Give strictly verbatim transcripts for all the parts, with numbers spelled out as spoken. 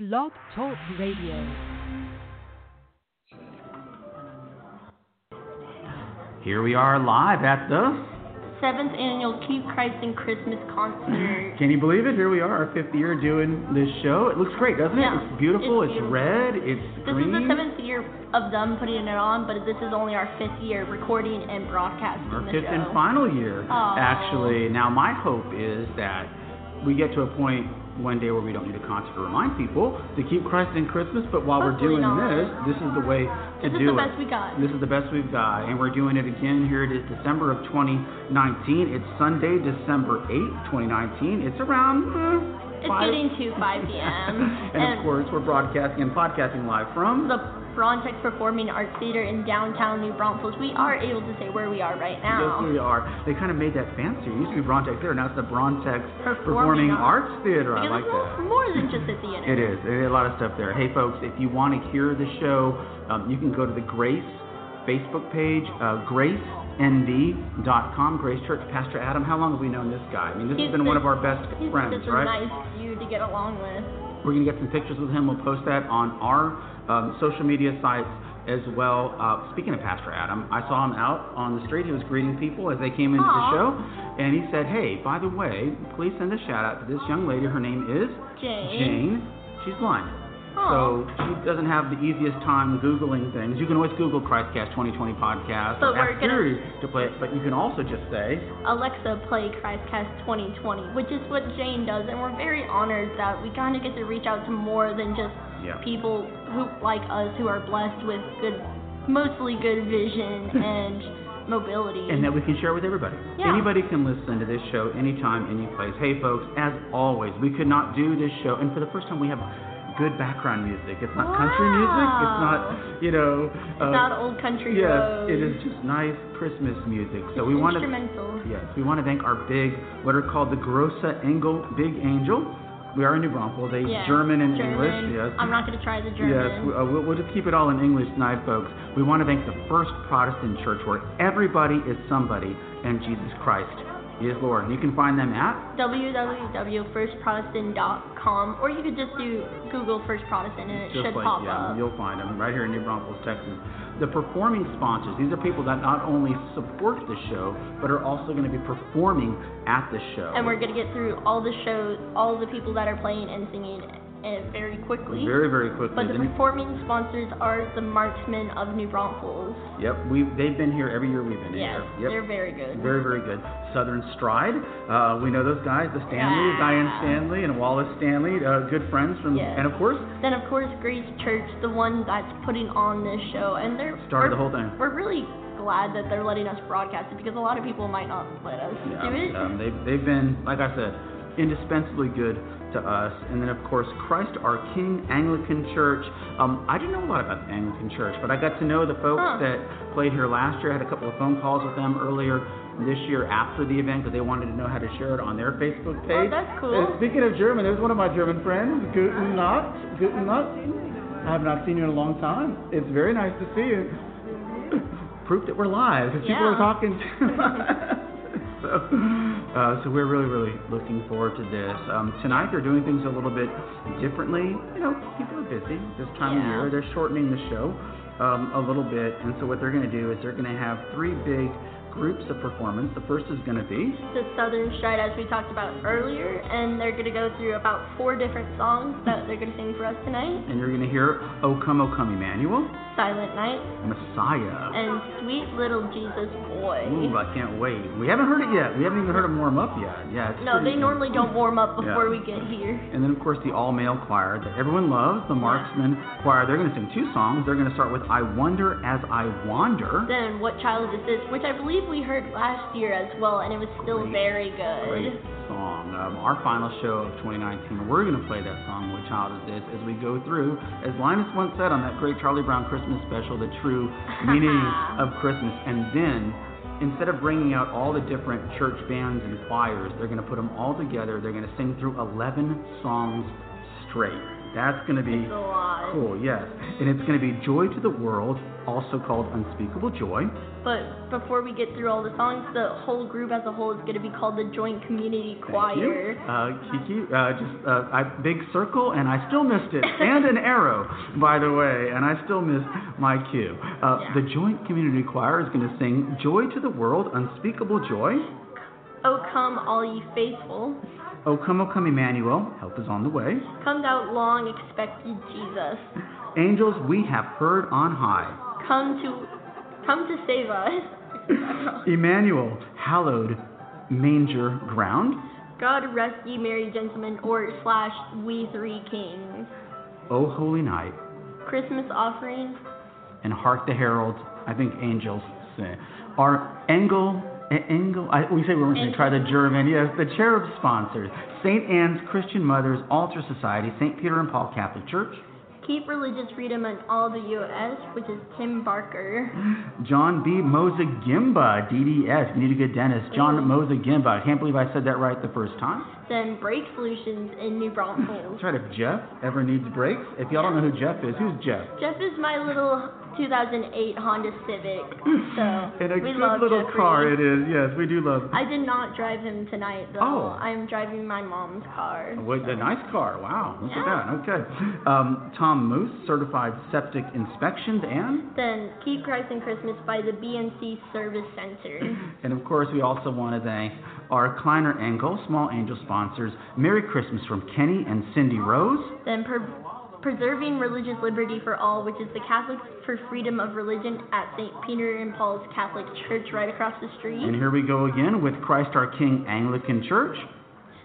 Blog Talk Radio. Here we are live at the seventh annual Keep Christ in Christmas Concert. Can you believe it? Here we are, our fifth year doing this show. It looks great, doesn't yeah. it? It's beautiful. It's, it's beautiful. Red. It's this green. This is the seventh year of them putting it on, but this is only our fifth year recording and broadcasting. Our the fifth show. And final year, Aww. actually. Now, my hope is that we get to a point one day where we don't need a concert to remind people to keep Christ in Christmas, but while Hopefully we're doing not. this, this is the way to this do it. This is the best we got. This is the best we've got, and we're doing it again. Here it is, December of twenty nineteen. It's Sunday, December eighth, twenty nineteen. It's around... Uh, it's five... getting to five p.m. and, and of course, we're broadcasting and podcasting live from... the Brauntex Performing Arts Theatre in downtown New Braunfels. We are able to say where we are right now. Yes, we are. They kind of made that fancier. It used to be Brauntex Theatre, now it's the Brauntex Performing, Performing Arts, Arts Theatre. I like that. It's more than just a theater. It is. There's a lot of stuff there. Hey, folks, if you want to hear the show, um, you can go to the Grace Facebook page, uh, grace n d dot com, Grace Church. Pastor Adam, how long have we known this guy? I mean, this he's has been, been one of our best he's friends, such a right? He's nice dude to get along with. We're going to get some pictures with him. We'll post that on our Um, social media sites as well. Uh, speaking of Pastor Adam, I saw him out on the street. He was greeting people as they came into Aww. the show, and he said, "Hey, by the way, please send a shout out to this young lady. Her name is Jane. Jane. She's blind, Aww. so she doesn't have the easiest time Googling things. You can always Google ChristCast twenty twenty podcast but or ask Siri to play it, but you can also just say Alexa, play ChristCast twenty twenty, which is what Jane does, and we're very honored that we kind of get to reach out to more than just yeah. people." Who, like us, who are blessed with good, mostly good vision and mobility. And that we can share with everybody. Yeah. Anybody can listen to this show anytime, any place. Hey, folks, as always, we could not do this show. And for the first time, we have good background music. It's not wow. country music. It's not, you know. It's uh, not old country. Yes, roads. It is just nice Christmas music. So it's we want to. Yes, we want to thank our big, what are called the Grosser Engel, Big Angel. We are in New Braunfels. They yes. German and German. English. Yes. I'm not going to try the German. Yes, we, uh, we'll, we'll just keep it all in English tonight, folks. We want to thank the first Protestant church where everybody is somebody and Jesus Christ is Lord. And you can find them at w w w dot first protestant dot com, or you could just do Google First Protestant and it just should like, pop yeah, up. You'll find them right here in New Braunfels, Texas. The performing sponsors, these are people that not only support the show, but are also going to be performing at the show. And we're going to get through all the shows, all the people that are playing and singing and very quickly. Very, very quickly. But the performing sponsors are the Marksmen of New Braunfels. Yep, we they've been here every year we've been yes, here. Yep. They're very good. Very, very good. Southern Stride, uh, we know those guys, the Stanleys, yeah. Diane Stanley and Wallace Stanley, uh, good friends from, yes. and of course. Then, of course, Grace Church, the one that's putting on this show, and they're started the whole thing. We're really glad that they're letting us broadcast it because a lot of people might not let us yeah, do it. Um, they've they've been, like I said, indispensably good to us. And then, of course, Christ our King Anglican Church. Um, I didn't know a lot about the Anglican Church, but I got to know the folks huh. that played here last year. I had a couple of phone calls with them earlier this year after the event because they wanted to know how to share it on their Facebook page. Oh, that's cool. And speaking of German, there's one of my German friends, Guten Nacht. Guten Nacht. I have not seen you in a long time. It's very nice to see you. Proof that we're live because yeah. people are talking to us. So, uh, so we're really, really looking forward to this. Um, tonight they're doing things a little bit differently. You know, people are busy this time yeah. of year. They're shortening the show um, a little bit. And so what they're going to do is they're going to have three big groups of performance. The first is going to be the Southern Stride, as we talked about earlier. And they're going to go through about four different songs that they're going to sing for us tonight. And you're going to hear O Come, O Come, Emmanuel. Silent Night, Messiah, and Sweet Little Jesus Boy. Ooh, I can't wait. We haven't heard it yet. We haven't even heard them warm up yet. Yeah. It's no, they normally cool. don't warm up before yeah. we get here. And then, of course, the all-male choir that everyone loves, the Marksmen yeah. choir. They're going to sing two songs. They're going to start with I Wonder as I Wander. Then What Child Is This, which I believe we heard last year as well, and it was still great, very good. Great song. Uh, um, our final show of twenty nineteen. We're going to play that song, What Child Is This?, as we go through, as Linus once said on that great Charlie Brown Christmas special, the true meaning of Christmas. And then, instead of bringing out all the different church bands and choirs, they're going to put them all together. They're going to sing through eleven songs straight. That's going to be cool, yes. And it's going to be Joy to the World, also called Unspeakable Joy. But before we get through all the songs, the whole group as a whole is going to be called the Joint Community Choir. Uh, Kiki, uh, just a uh, big circle, and I still missed it. And an arrow, by the way, and I still missed my cue. Uh, yeah. The Joint Community Choir is going to sing Joy to the World, Unspeakable Joy. O Come, All Ye Faithful. O come, O come, Emmanuel, help is on the way. Come thou long expected Jesus. Angels we have heard on high. Come to come to save us. Emmanuel, hallowed manger ground. God rest ye merry gentlemen, or slash we three kings. O holy night. Christmas offering. And hark the heralds, I think angels sing. Our Engel... Engel, I, we say we're going to try the German, yes, the Cherub sponsors, Saint Anne's Christian Mothers Altar Society, Saint Peter and Paul Catholic Church. Keep Religious Freedom in All the U S, which is Tim Barker. John B. Mozagimba, D D S, Need a Good Dentist, John Mozagimba. I can't believe I said that right the first time. Then Brake Solutions in New Braunfels. That's right, if Jeff ever needs brakes. If y'all don't know who Jeff is, who's Jeff? Jeff is my little two thousand eight Honda Civic. So and a we good love little Jeffrey. Car it is, yes, we do love him. I did not drive him tonight, though. Oh. I'm driving my mom's car. Well, so. A nice car, wow. Look yeah. at that, okay. Um, Tom Moose, Certified Septic Inspections, and? Then Keep Christ in Christmas by the B N C Service Center. And, of course, we also want to thank our Kleiner Engel, Small Angel Sponsors, Merry Christmas from Kenny and Cindy Rose. Then per- Preserving Religious Liberty for All, which is the Catholics for Freedom of Religion at Saint Peter and Paul's Catholic Church right across the street. And here we go again with Christ our King Anglican Church.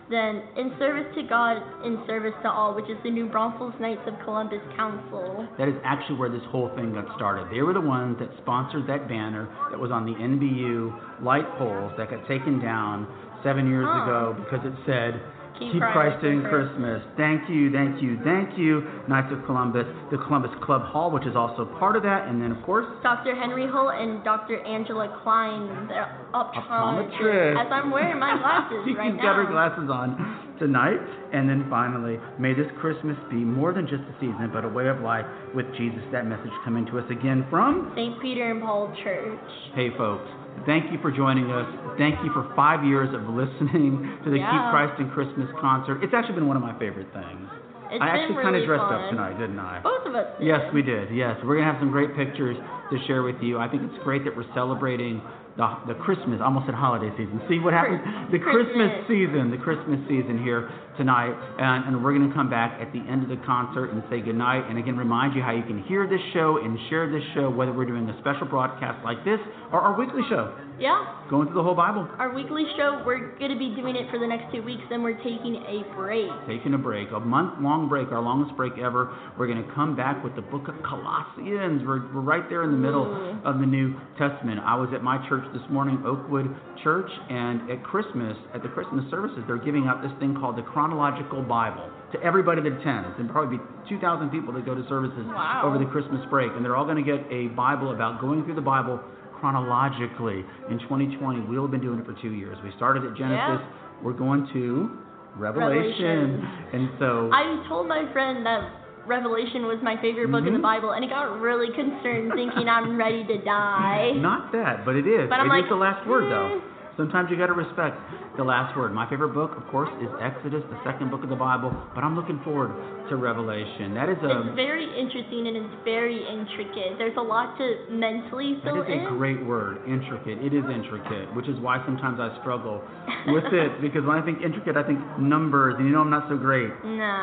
Then In Service to God, In Service to All, which is the New Braunfels Knights of Columbus Council. That is actually where this whole thing got started. They were the ones that sponsored that banner that was on the N B U light poles that got taken down seven years huh. ago because it said, Keep, Keep Christ, Christ in Christmas. Christmas. Thank you, thank you, thank you, Knights of Columbus, the Columbus Club Hall, which is also part of that, and then, of course, Doctor Henry Hull and Doctor Angela Klein, the optometrist, as I'm wearing my glasses right now. She's got her glasses on tonight. And then, finally, may this Christmas be more than just a season, but a way of life with Jesus. That message coming to us again from Saint Peter and Paul Church. Hey, folks. Thank you for joining us. Thank you for five years of listening to the yeah. Keep Christ in Christmas concert. It's actually been one of my favorite things. It's I actually really kind of dressed fun. Up tonight, didn't I? Both of us did. Yes, we did. Yes, we're going to have some great pictures to share with you. I think it's great that we're celebrating the, the Christmas, I almost said holiday season. See what happens? The Christmas. Christmas season, the Christmas season here tonight. And, and we're going to come back at the end of the concert and say goodnight. And again, remind you how you can hear this show and share this show, whether we're doing a special broadcast like this or our weekly show. Yeah. Going through the whole Bible. Our weekly show, we're going to be doing it for the next two weeks, then we're taking a break. Taking a break, a month-long break, our longest break ever. We're going to come back with the book of Colossians. We're, we're right there in the middle mm. of the New Testament. I was at my church this morning, Oakwood Church, and at Christmas, at the Christmas services, they're giving out this thing called the Chronological Bible to everybody that attends. There'll probably be two thousand people that go to services wow. over the Christmas break, and they're all going to get a Bible about going through the Bible chronologically. In twenty twenty, we've been doing it for two years. We started at Genesis. Yeah. We're going to Revelation. Revelation. And so I told my friend that Revelation was my favorite mm-hmm. book in the Bible, and it got really concerned, thinking I'm ready to die. Not that, but it is. But I'm it like, is the last word, though. Sometimes you got to respect the last word. My favorite book, of course, is Exodus, the second book of the Bible, but I'm looking forward to Revelation. That is a... It's very interesting and it's very intricate. There's a lot to mentally fill in. That is a great word, intricate. It is intricate, which is why sometimes I struggle with it, because when I think intricate, I think numbers, and you know I'm not so great no.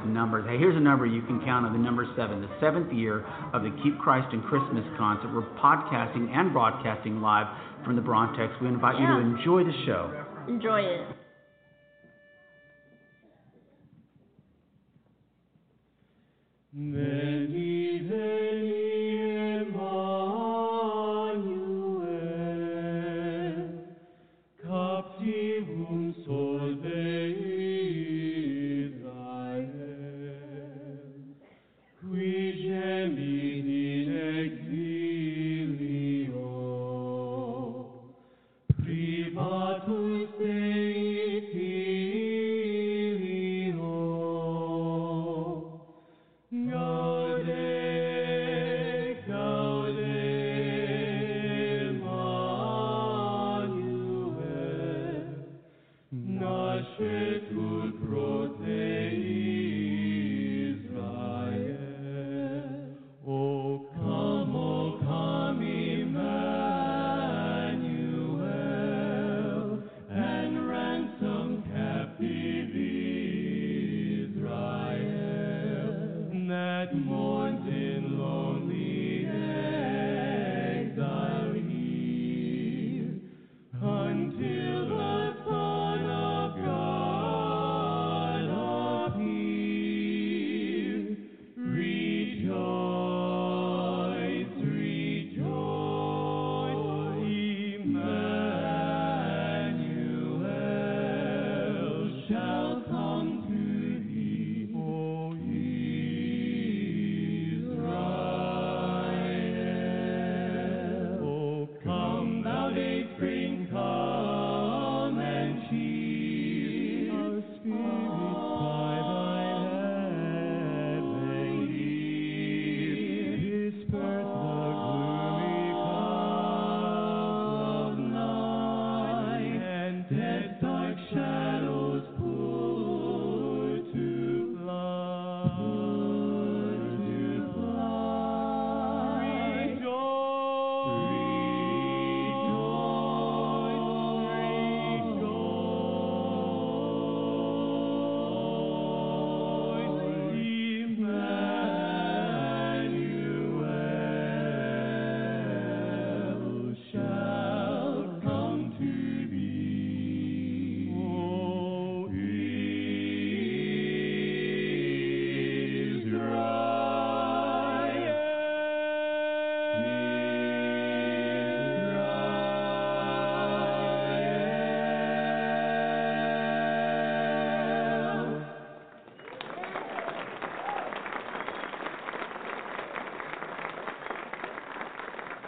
at numbers. Hey, here's a number you can count on, the number seven, the seventh year of the Keep Christ in Christmas concert. We're podcasting and broadcasting live from the Brauntex. We invite yeah. you to enjoy the show. Enjoy it. Veni, veni, Emmanuel, captivum solve.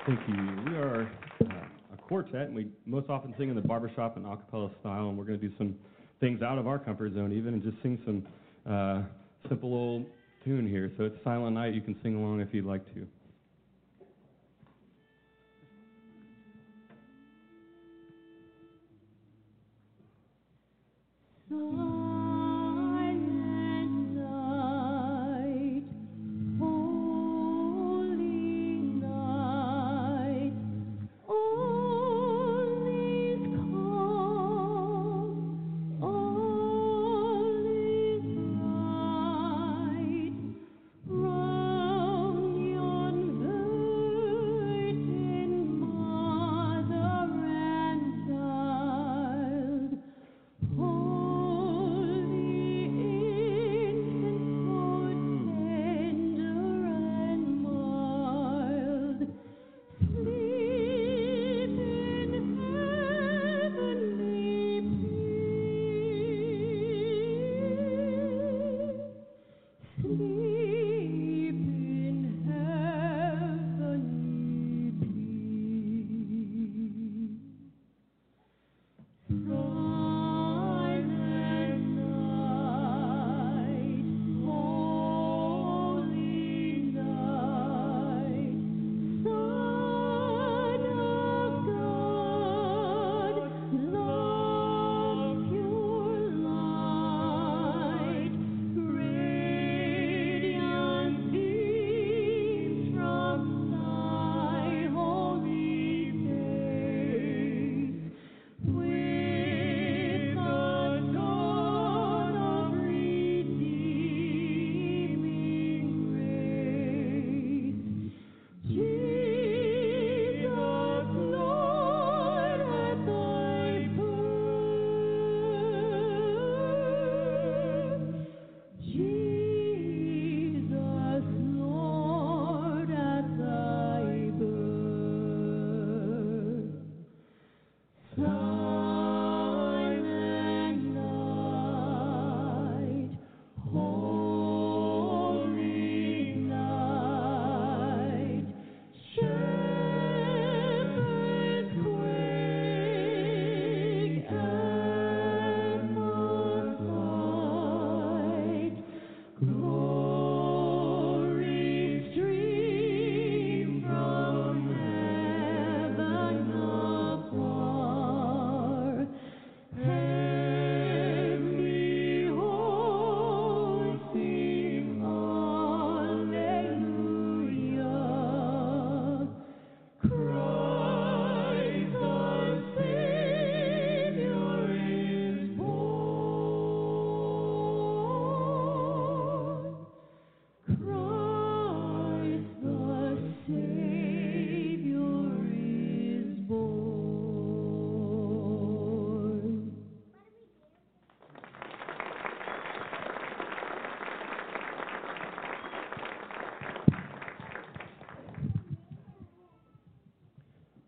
Thank you. We are uh, a quartet, and we most often sing in the barbershop and a cappella style, and we're going to do some things out of our comfort zone even and just sing some uh, simple old tune here. So it's Silent Night. You can sing along if you'd like to. Oh,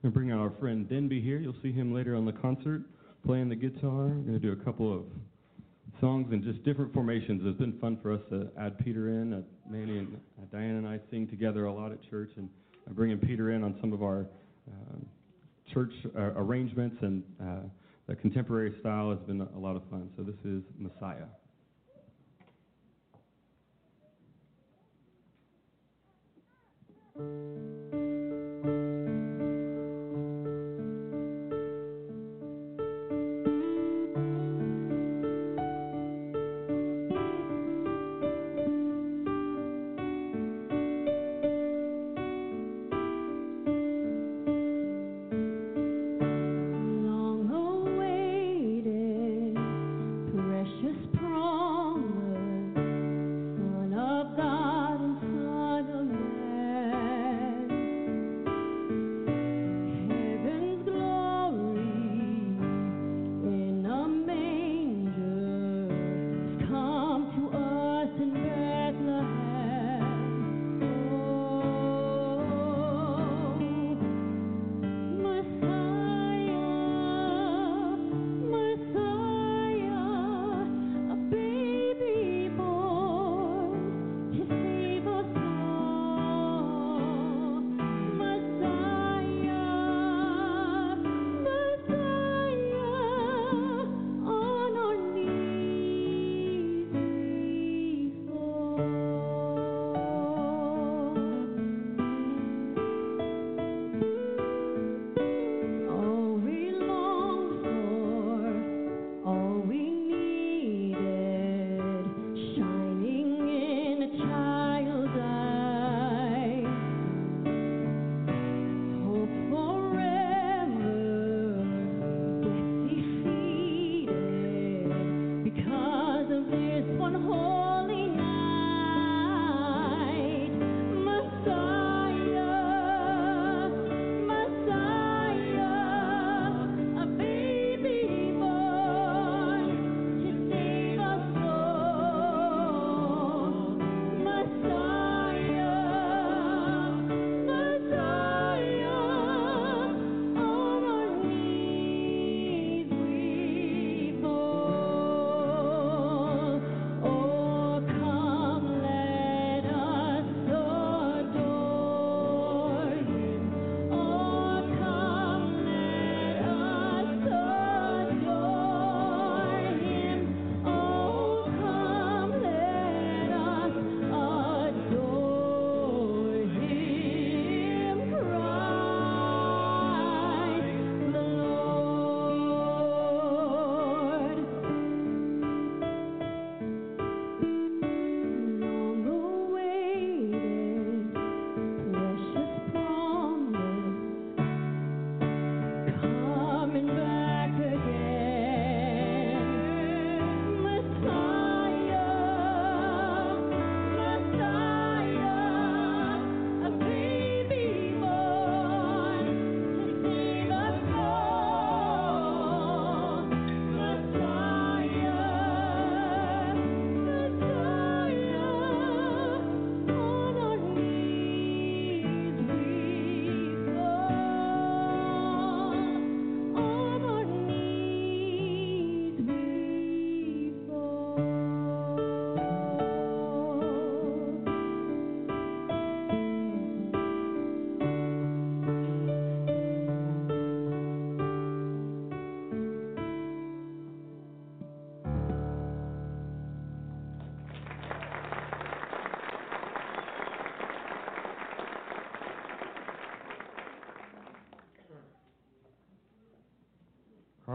We're going to bring our friend Denby here. You'll see him later on the concert playing the guitar. We're going to do a couple of songs in just different formations. It's been fun for us to add Peter in. Uh, Manny and uh, Diane and I sing together a lot at church, and uh, bringing Peter in on some of our uh, church uh, arrangements and uh, the contemporary style has been a lot of fun. So this is Messiah.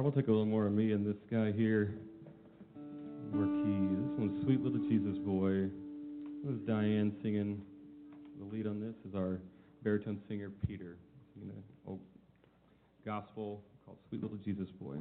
We'll take a little more of me and this guy here. More keys. This one's Sweet Little Jesus Boy. This is Diane singing. The lead on this is our baritone singer, Peter, singing an old gospel called Sweet Little Jesus Boy.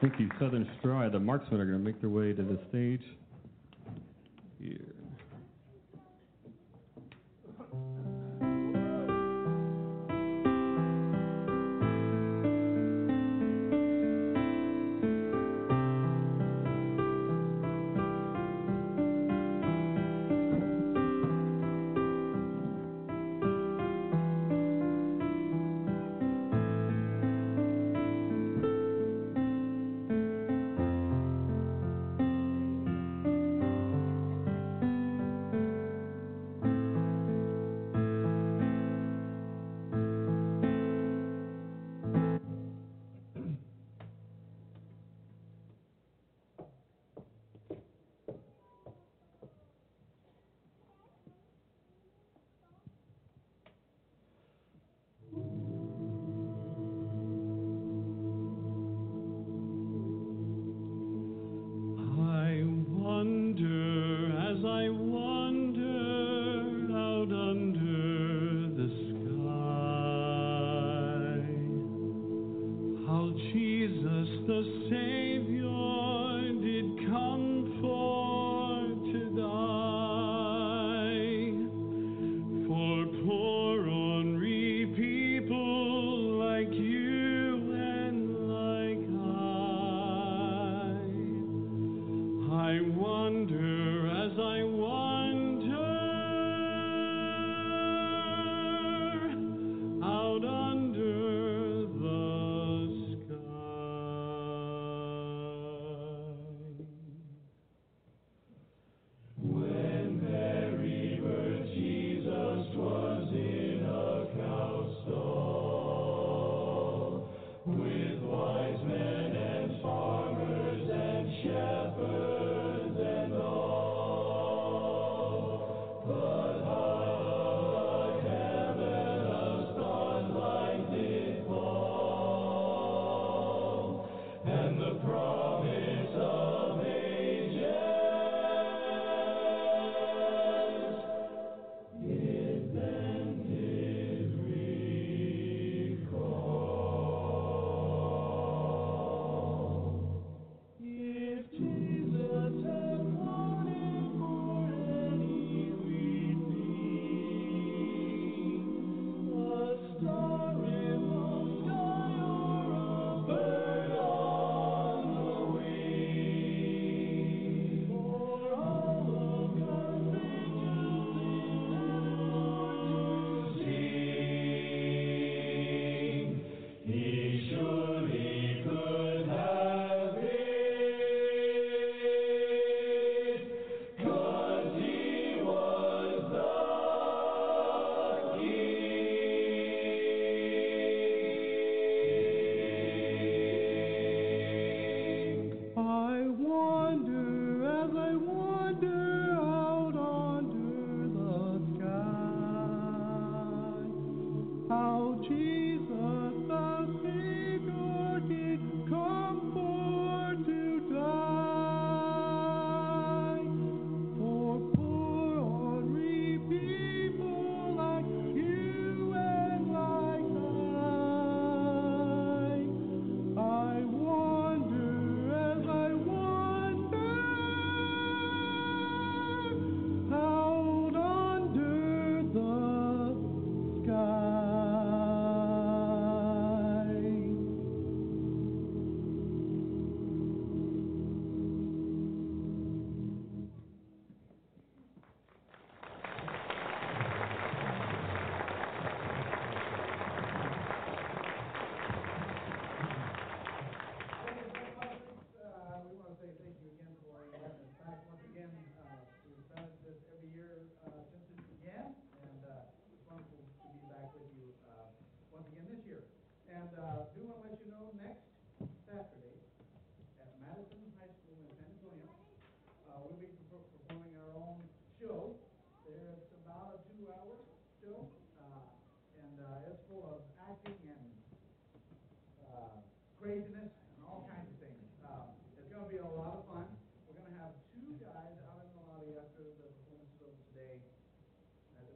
Thank you, Southern Stride. The Marksmen are going to make their way to the stage here.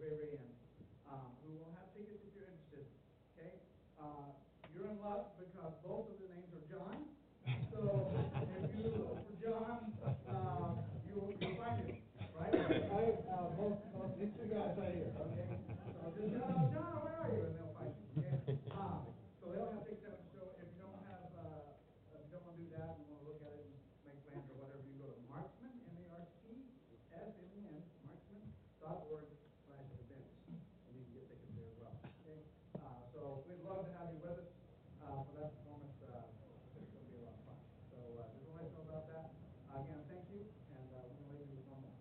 the very end. Uh, we will have tickets if you're interested. Okay? Uh, you're in luck because both of the names are John. So if you look for John, uh, you will find him. Right? Right? Uh, both, both these two guys right here. Okay? So just shout out, John, where are you? And they'll find you. Okay? Uh, so they'll have tickets out. So if you don't have, uh, if you don't want to do that, you want to look at it and make plans or whatever, you go to Marksmen, M A R K S M E N, Marksmen dot org. We'd love to have you with us uh, for that performance. Uh, it's going to be a lot of fun. So uh, just want to let you know about that. Uh, again, thank you, and uh, we're going to leave you with one more.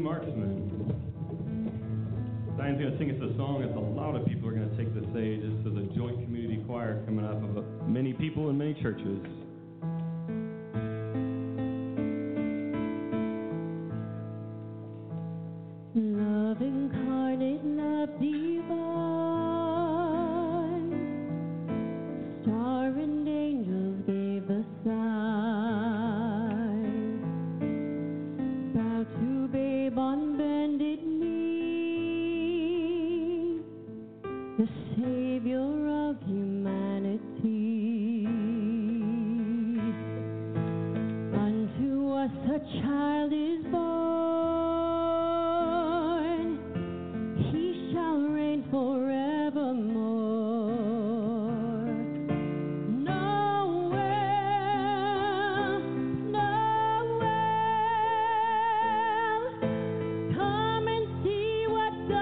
Marksmen. Diane's going to sing us a song, as a lot of people are going to take the stage. This is a joint community choir coming up of many people and many churches. Love incarnate, love divine, star and angels gave a sign, bow to babe on bended knee, the Savior of humanity. Unto us a child is born, he shall reign forevermore. What the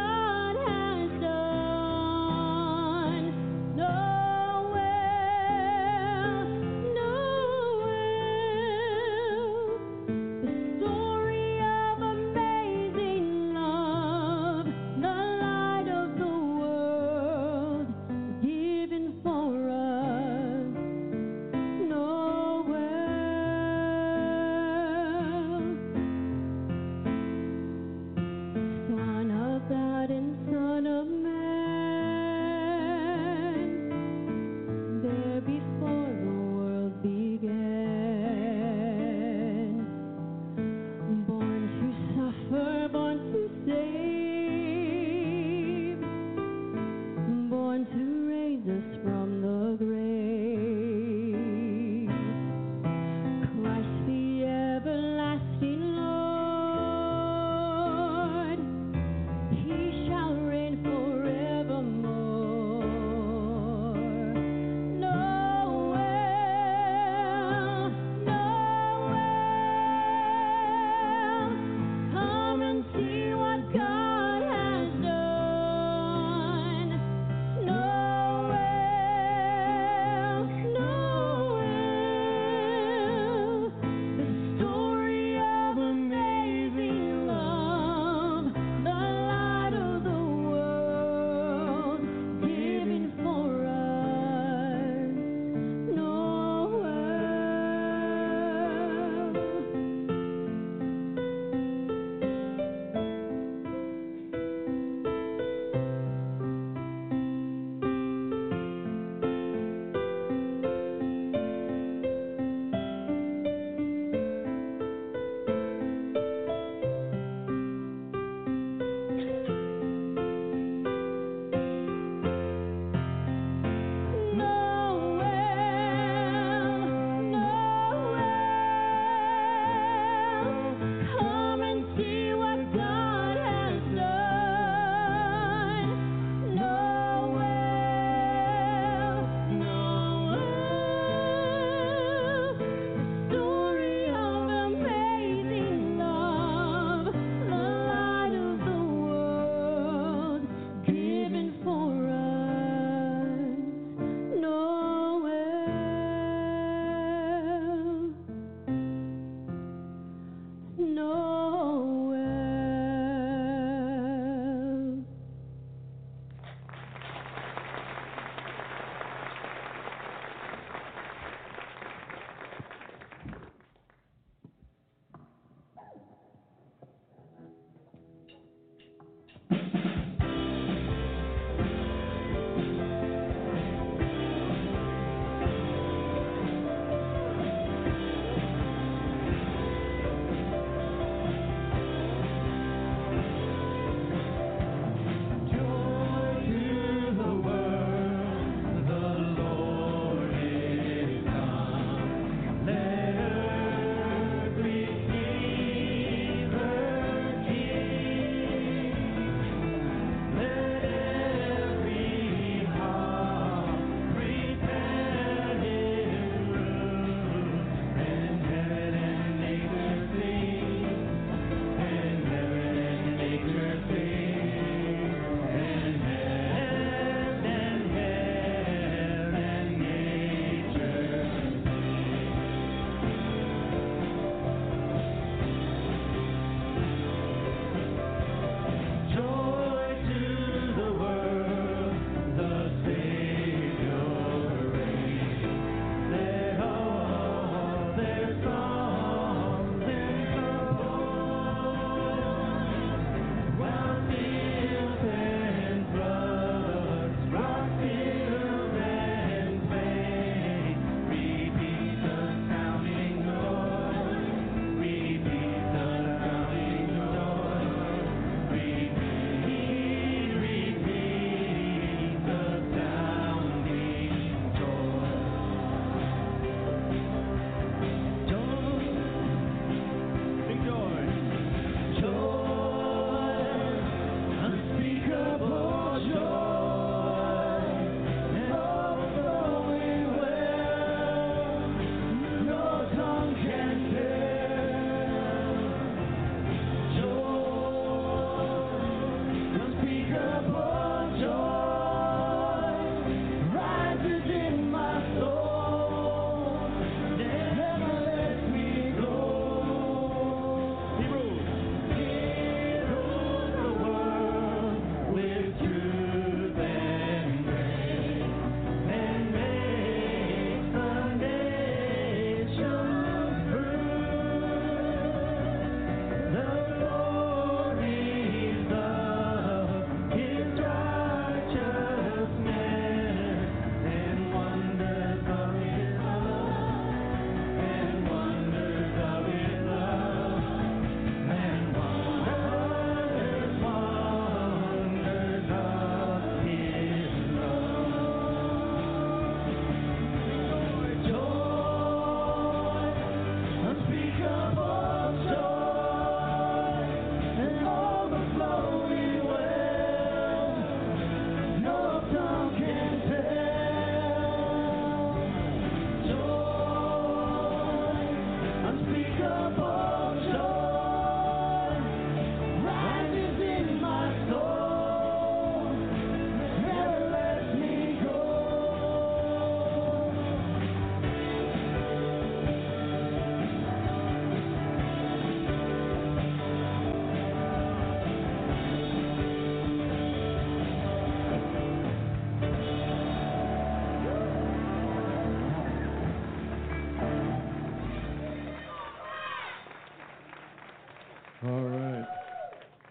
All right.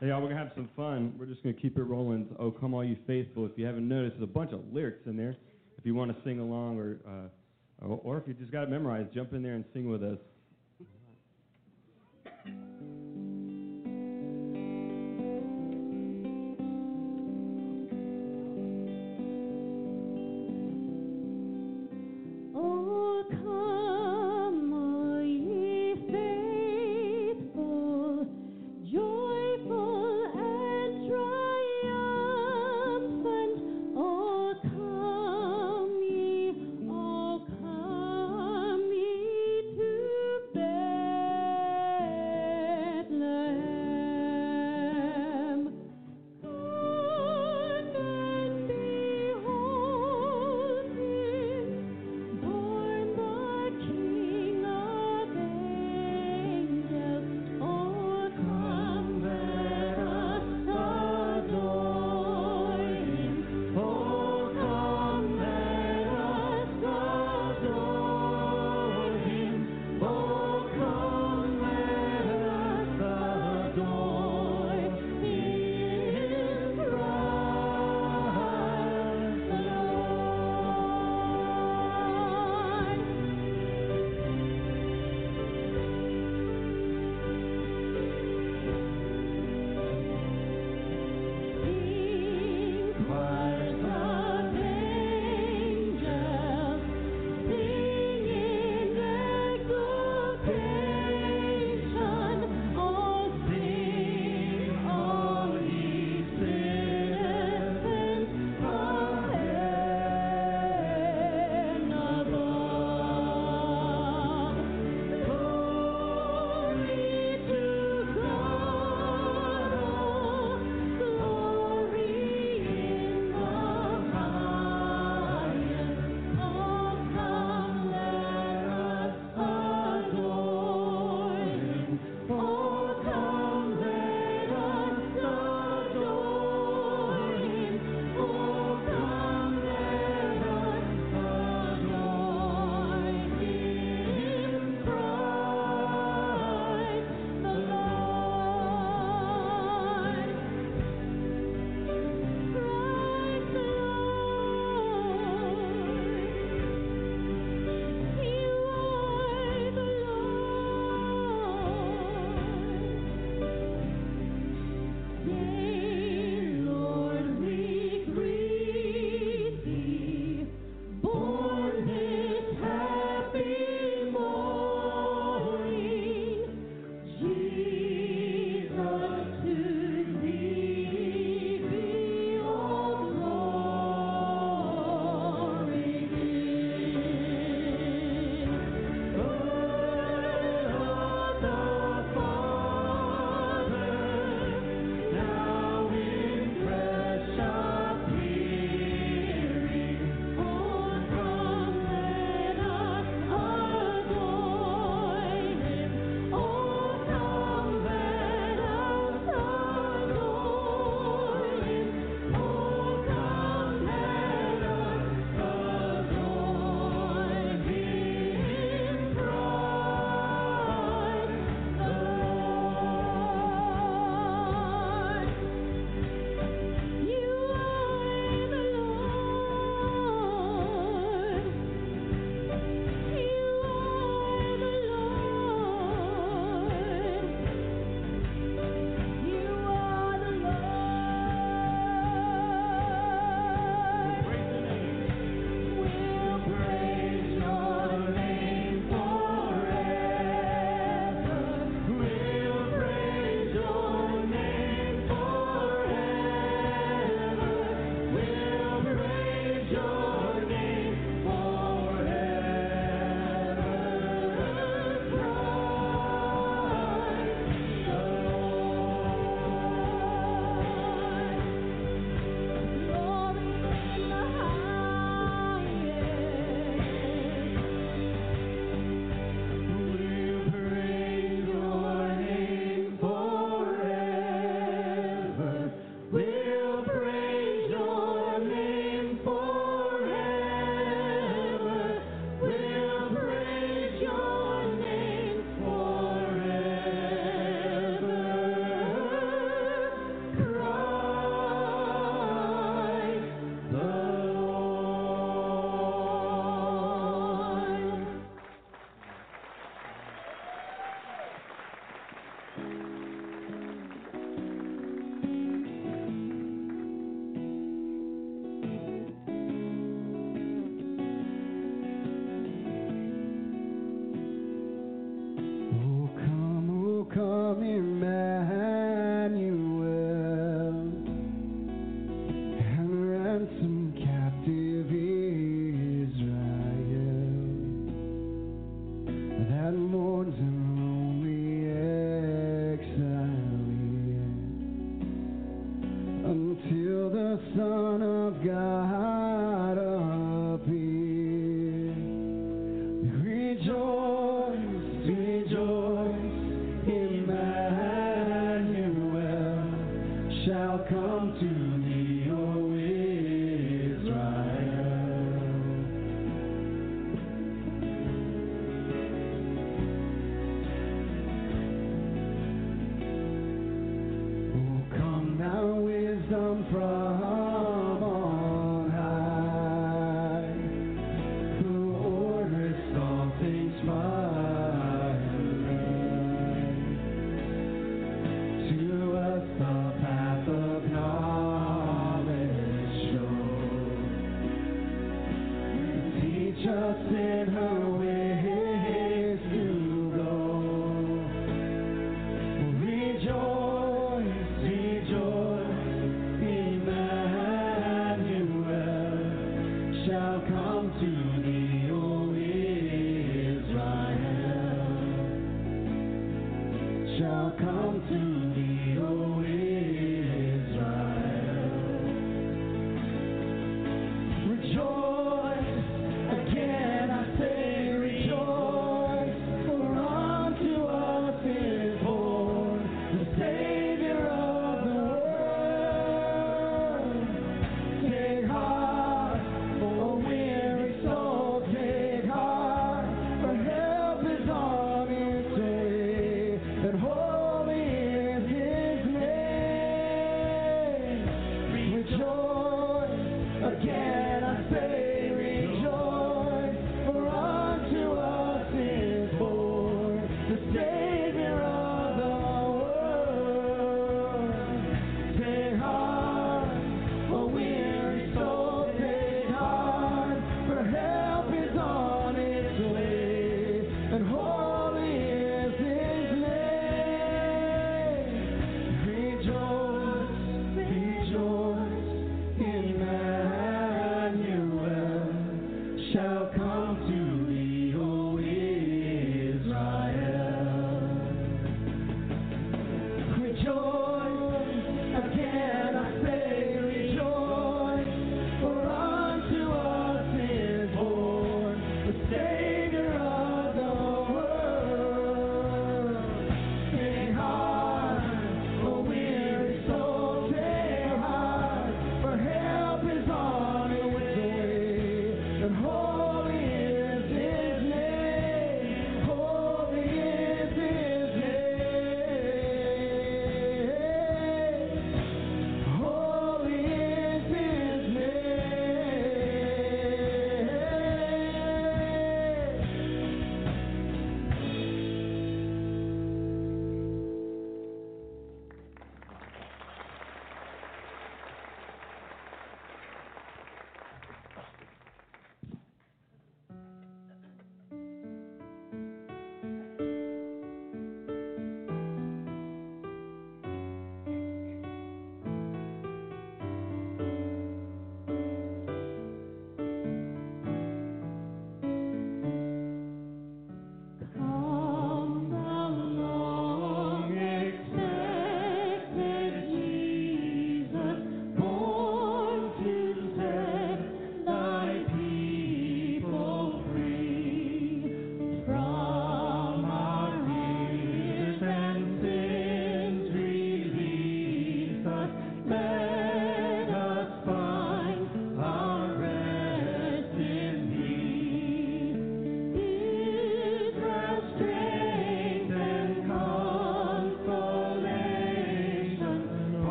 Hey, y'all, we're going to have some fun. We're just going to keep it rolling. Oh, come all you faithful. If you haven't noticed, there's a bunch of lyrics in there. If you want to sing along or uh, or, or if you just got it memorized, jump in there and sing with us. Thank you.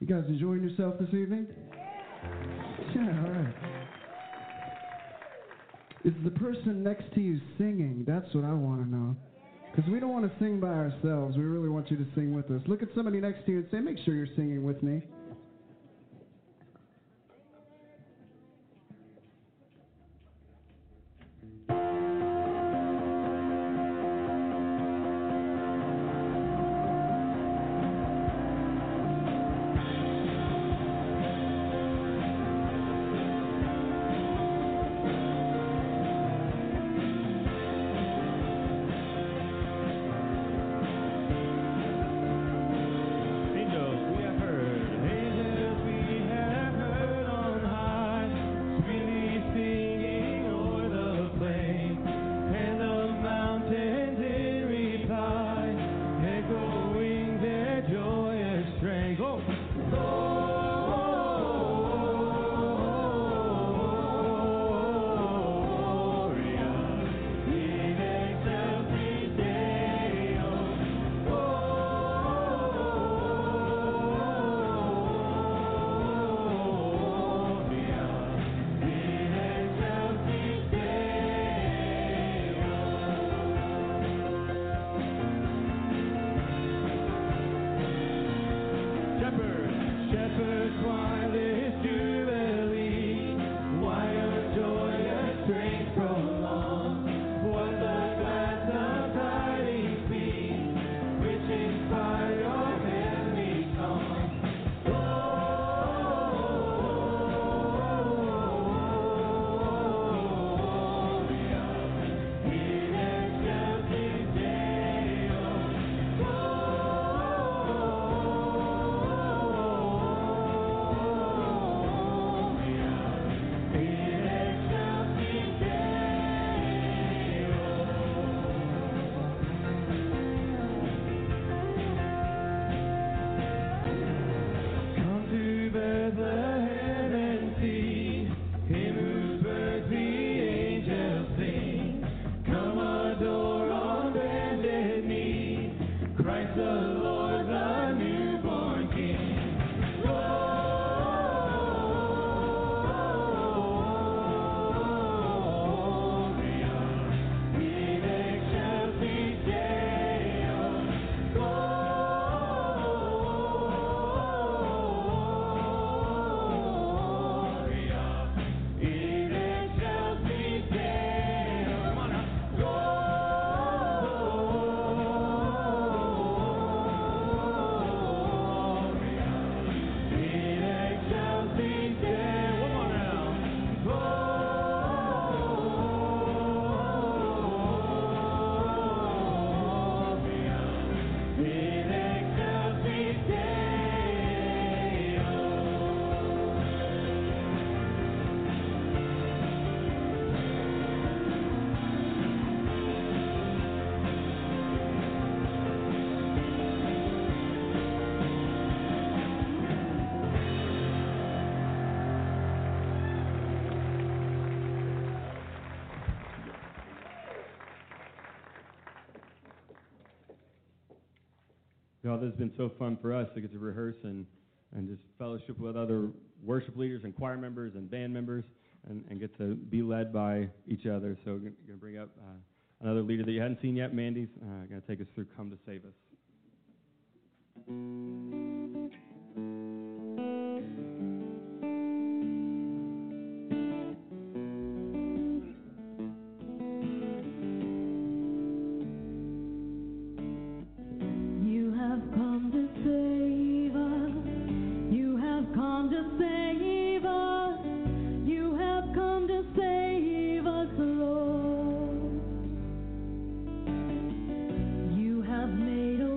You guys enjoying yourself this evening? Yeah, all right. Is the person next to you singing? That's what I want to know. Because we don't want to sing by ourselves. We really want you to sing with us. Look at somebody next to you and say, make sure you're singing with me. Y'all, this has been so fun for us to get to rehearse and, and just fellowship with other worship leaders and choir members and band members and, and get to be led by each other. So I'm going to bring up uh, another leader that you hadn't seen yet, Mandy's uh, going to take us through Come to Save Us. Made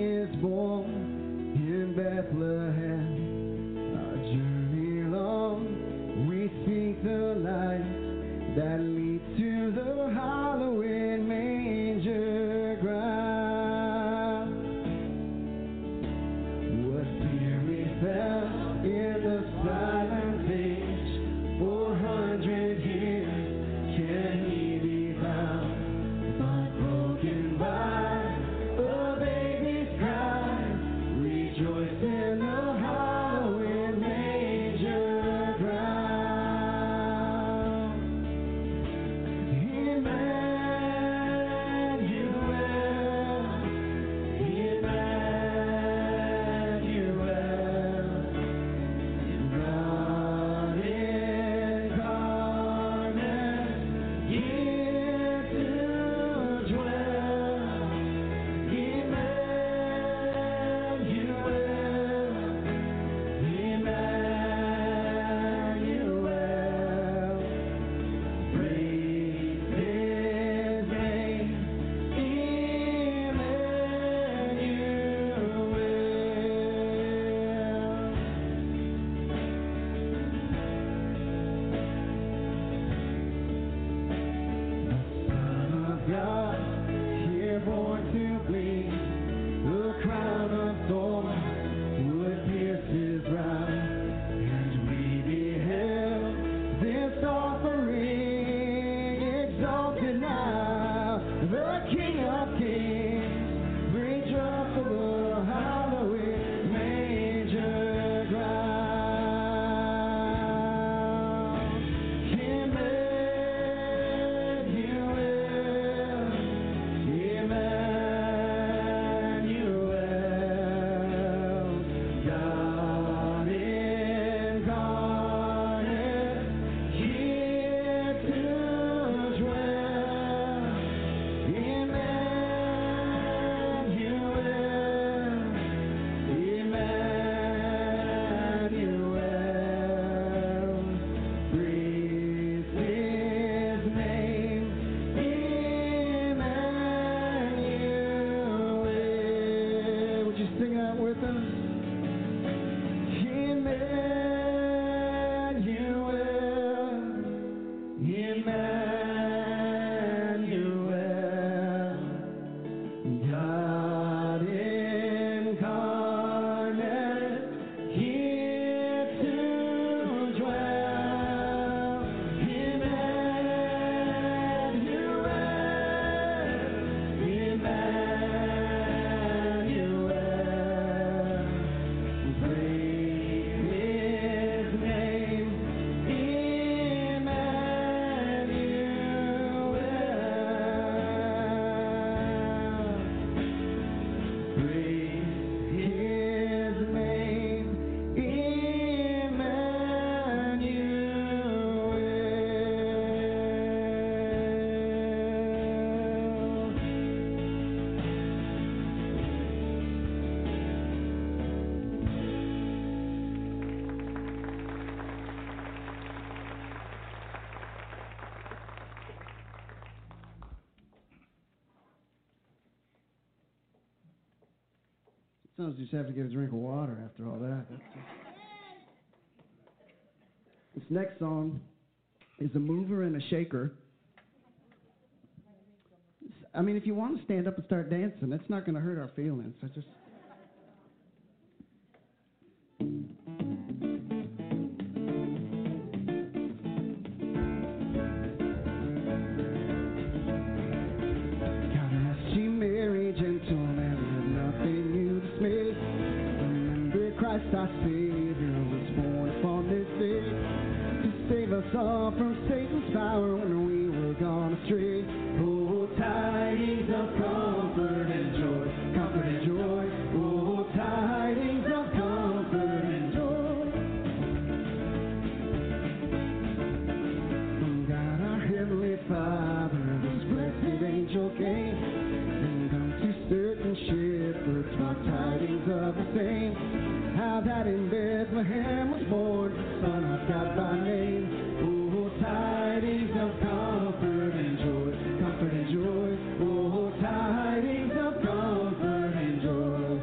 is born in Bethlehem. Our journey long, we seek the light that leads to the hallowed manger ground. What fury fell in the silent age, four hundred years can he be found, but broken by. Sometimes you just have to get a drink of water after all that. This next song is a mover and a shaker. I mean, if you want to stand up and start dancing, that's not going to hurt our feelings. I just... our Savior was born upon this day to save us all from Satan's power when we were gone astray. Oh, tidings of comfort and joy, comfort and joy. Oh, tidings of comfort and joy. When God, our Heavenly Father, this blessed angel came, and unto certain shepherds brought tidings of the same. How that in Bethlehem was born, the Son of God by name. Oh, tidings of comfort and joy, comfort and joy. Oh, tidings of comfort and joy.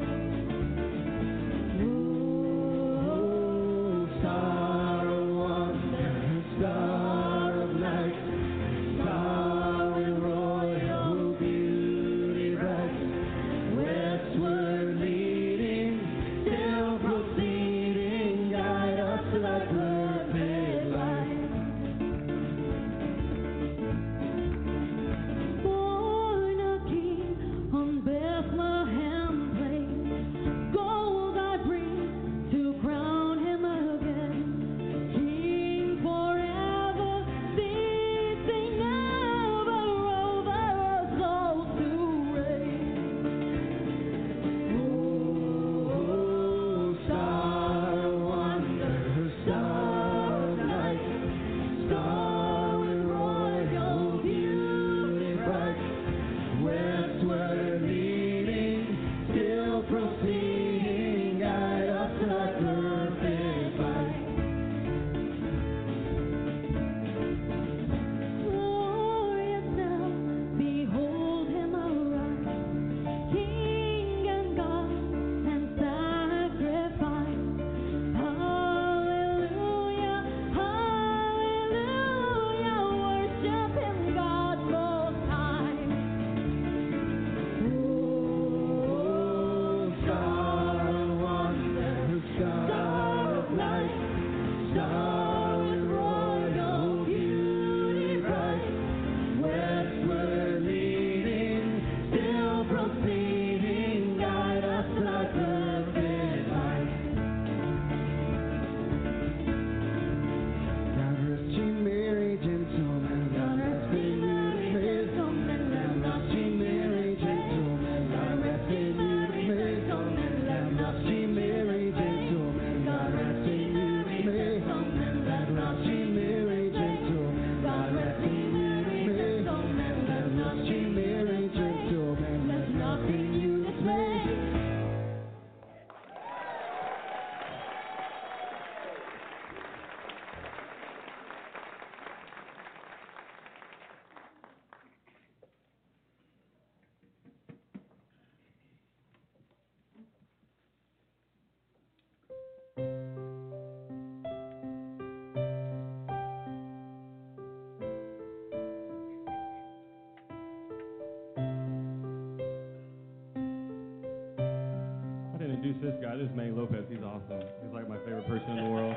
introduce this guy. This is Manny Lopez. He's awesome. He's like my favorite person in the world.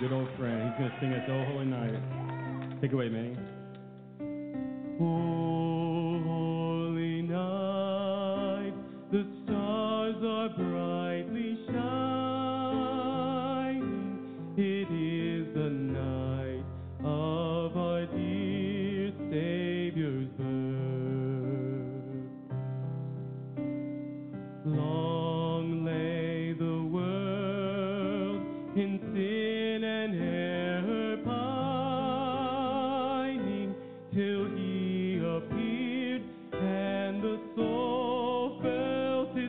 Good old friend. He's going to sing us "O Holy Night." Take it away, Manny. O holy night, the stars are brightly shining. It is the night of our dear Savior's birth. Long lay the world in sin and error pining till he appeared and the soul felt his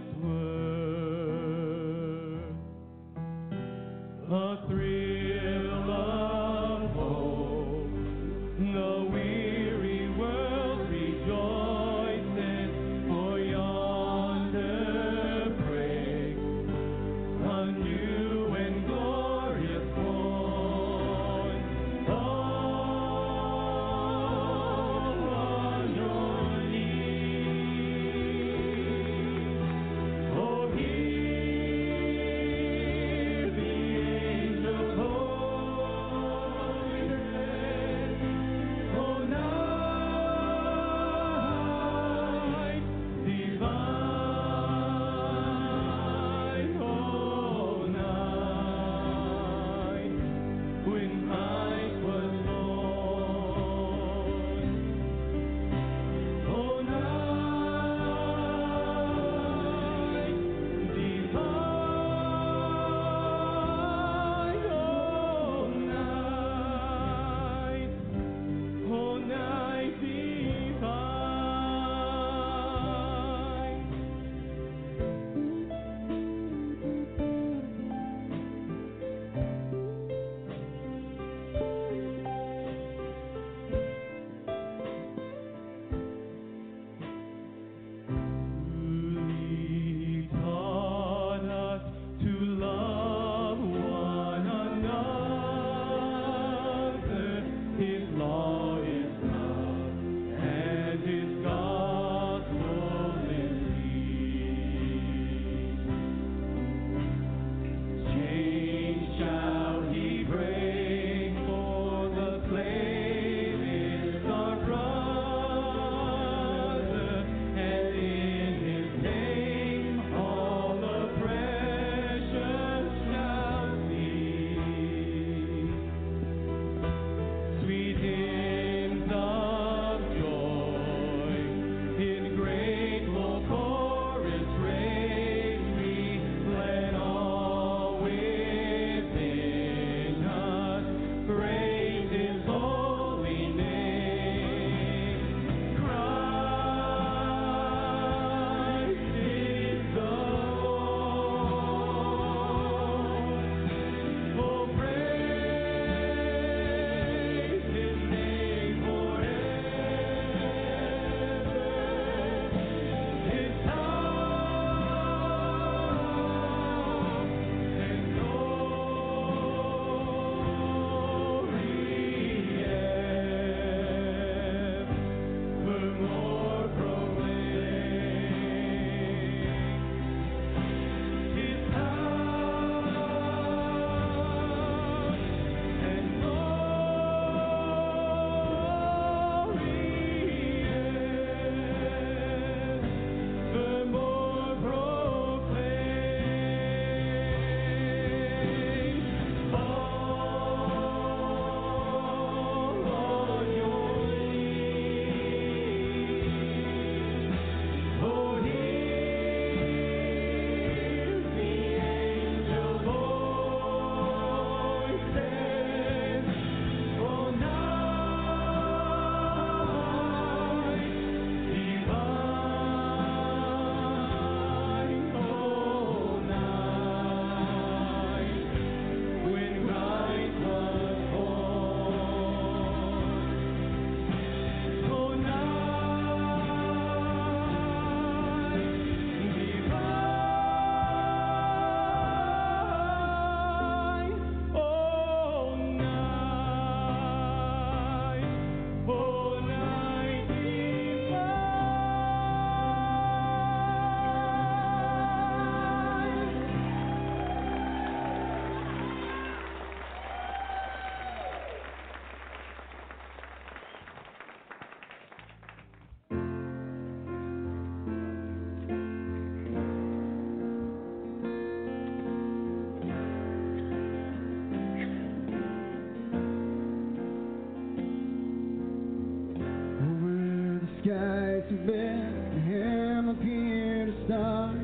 sun,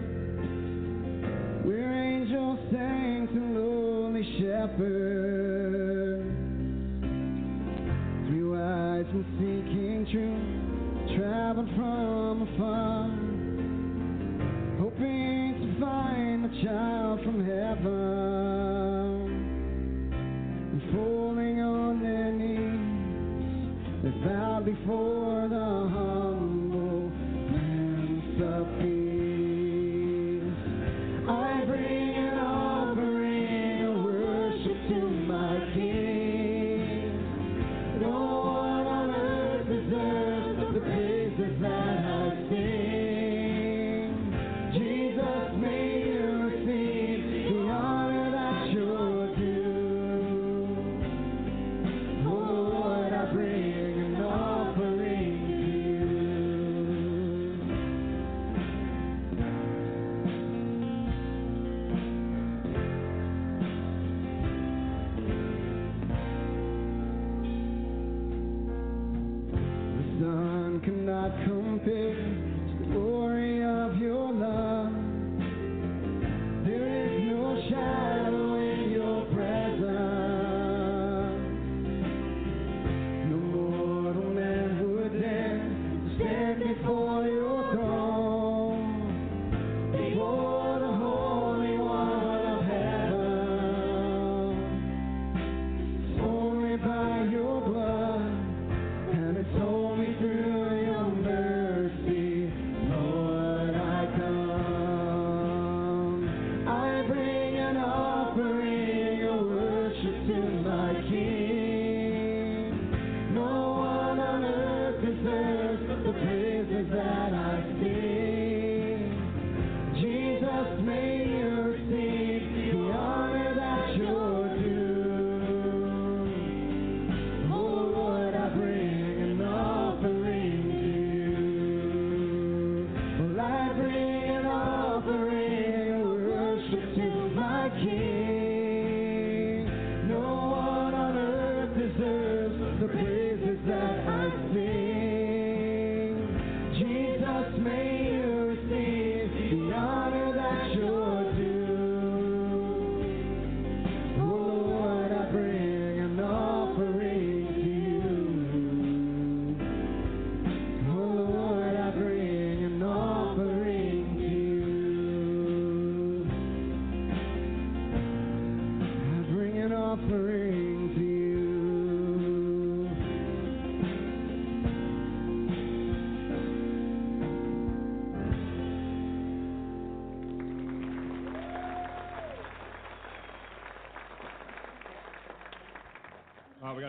where angels sang to lonely shepherds. Three wise and seeking truth, traveling from afar, hoping to find the child from heaven. And falling on their knees, they bowed before the humble Prince of Peace.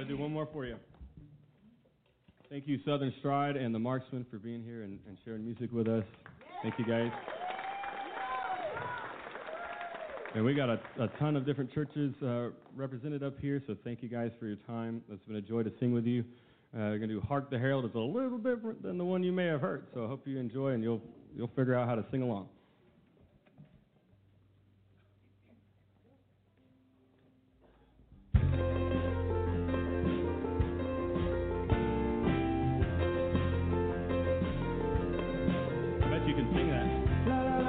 Do one more for you. Thank you, Southern Stride and the Marksmen, for being here and, and sharing music with us. Thank you, guys. And we got a, a ton of different churches uh, represented up here, so thank you guys for your time. It's been a joy to sing with you. Uh, we're going to do Hark the Herald. It's a little different than the one you may have heard, so I hope you enjoy, and you'll you'll figure out how to sing along. Lord,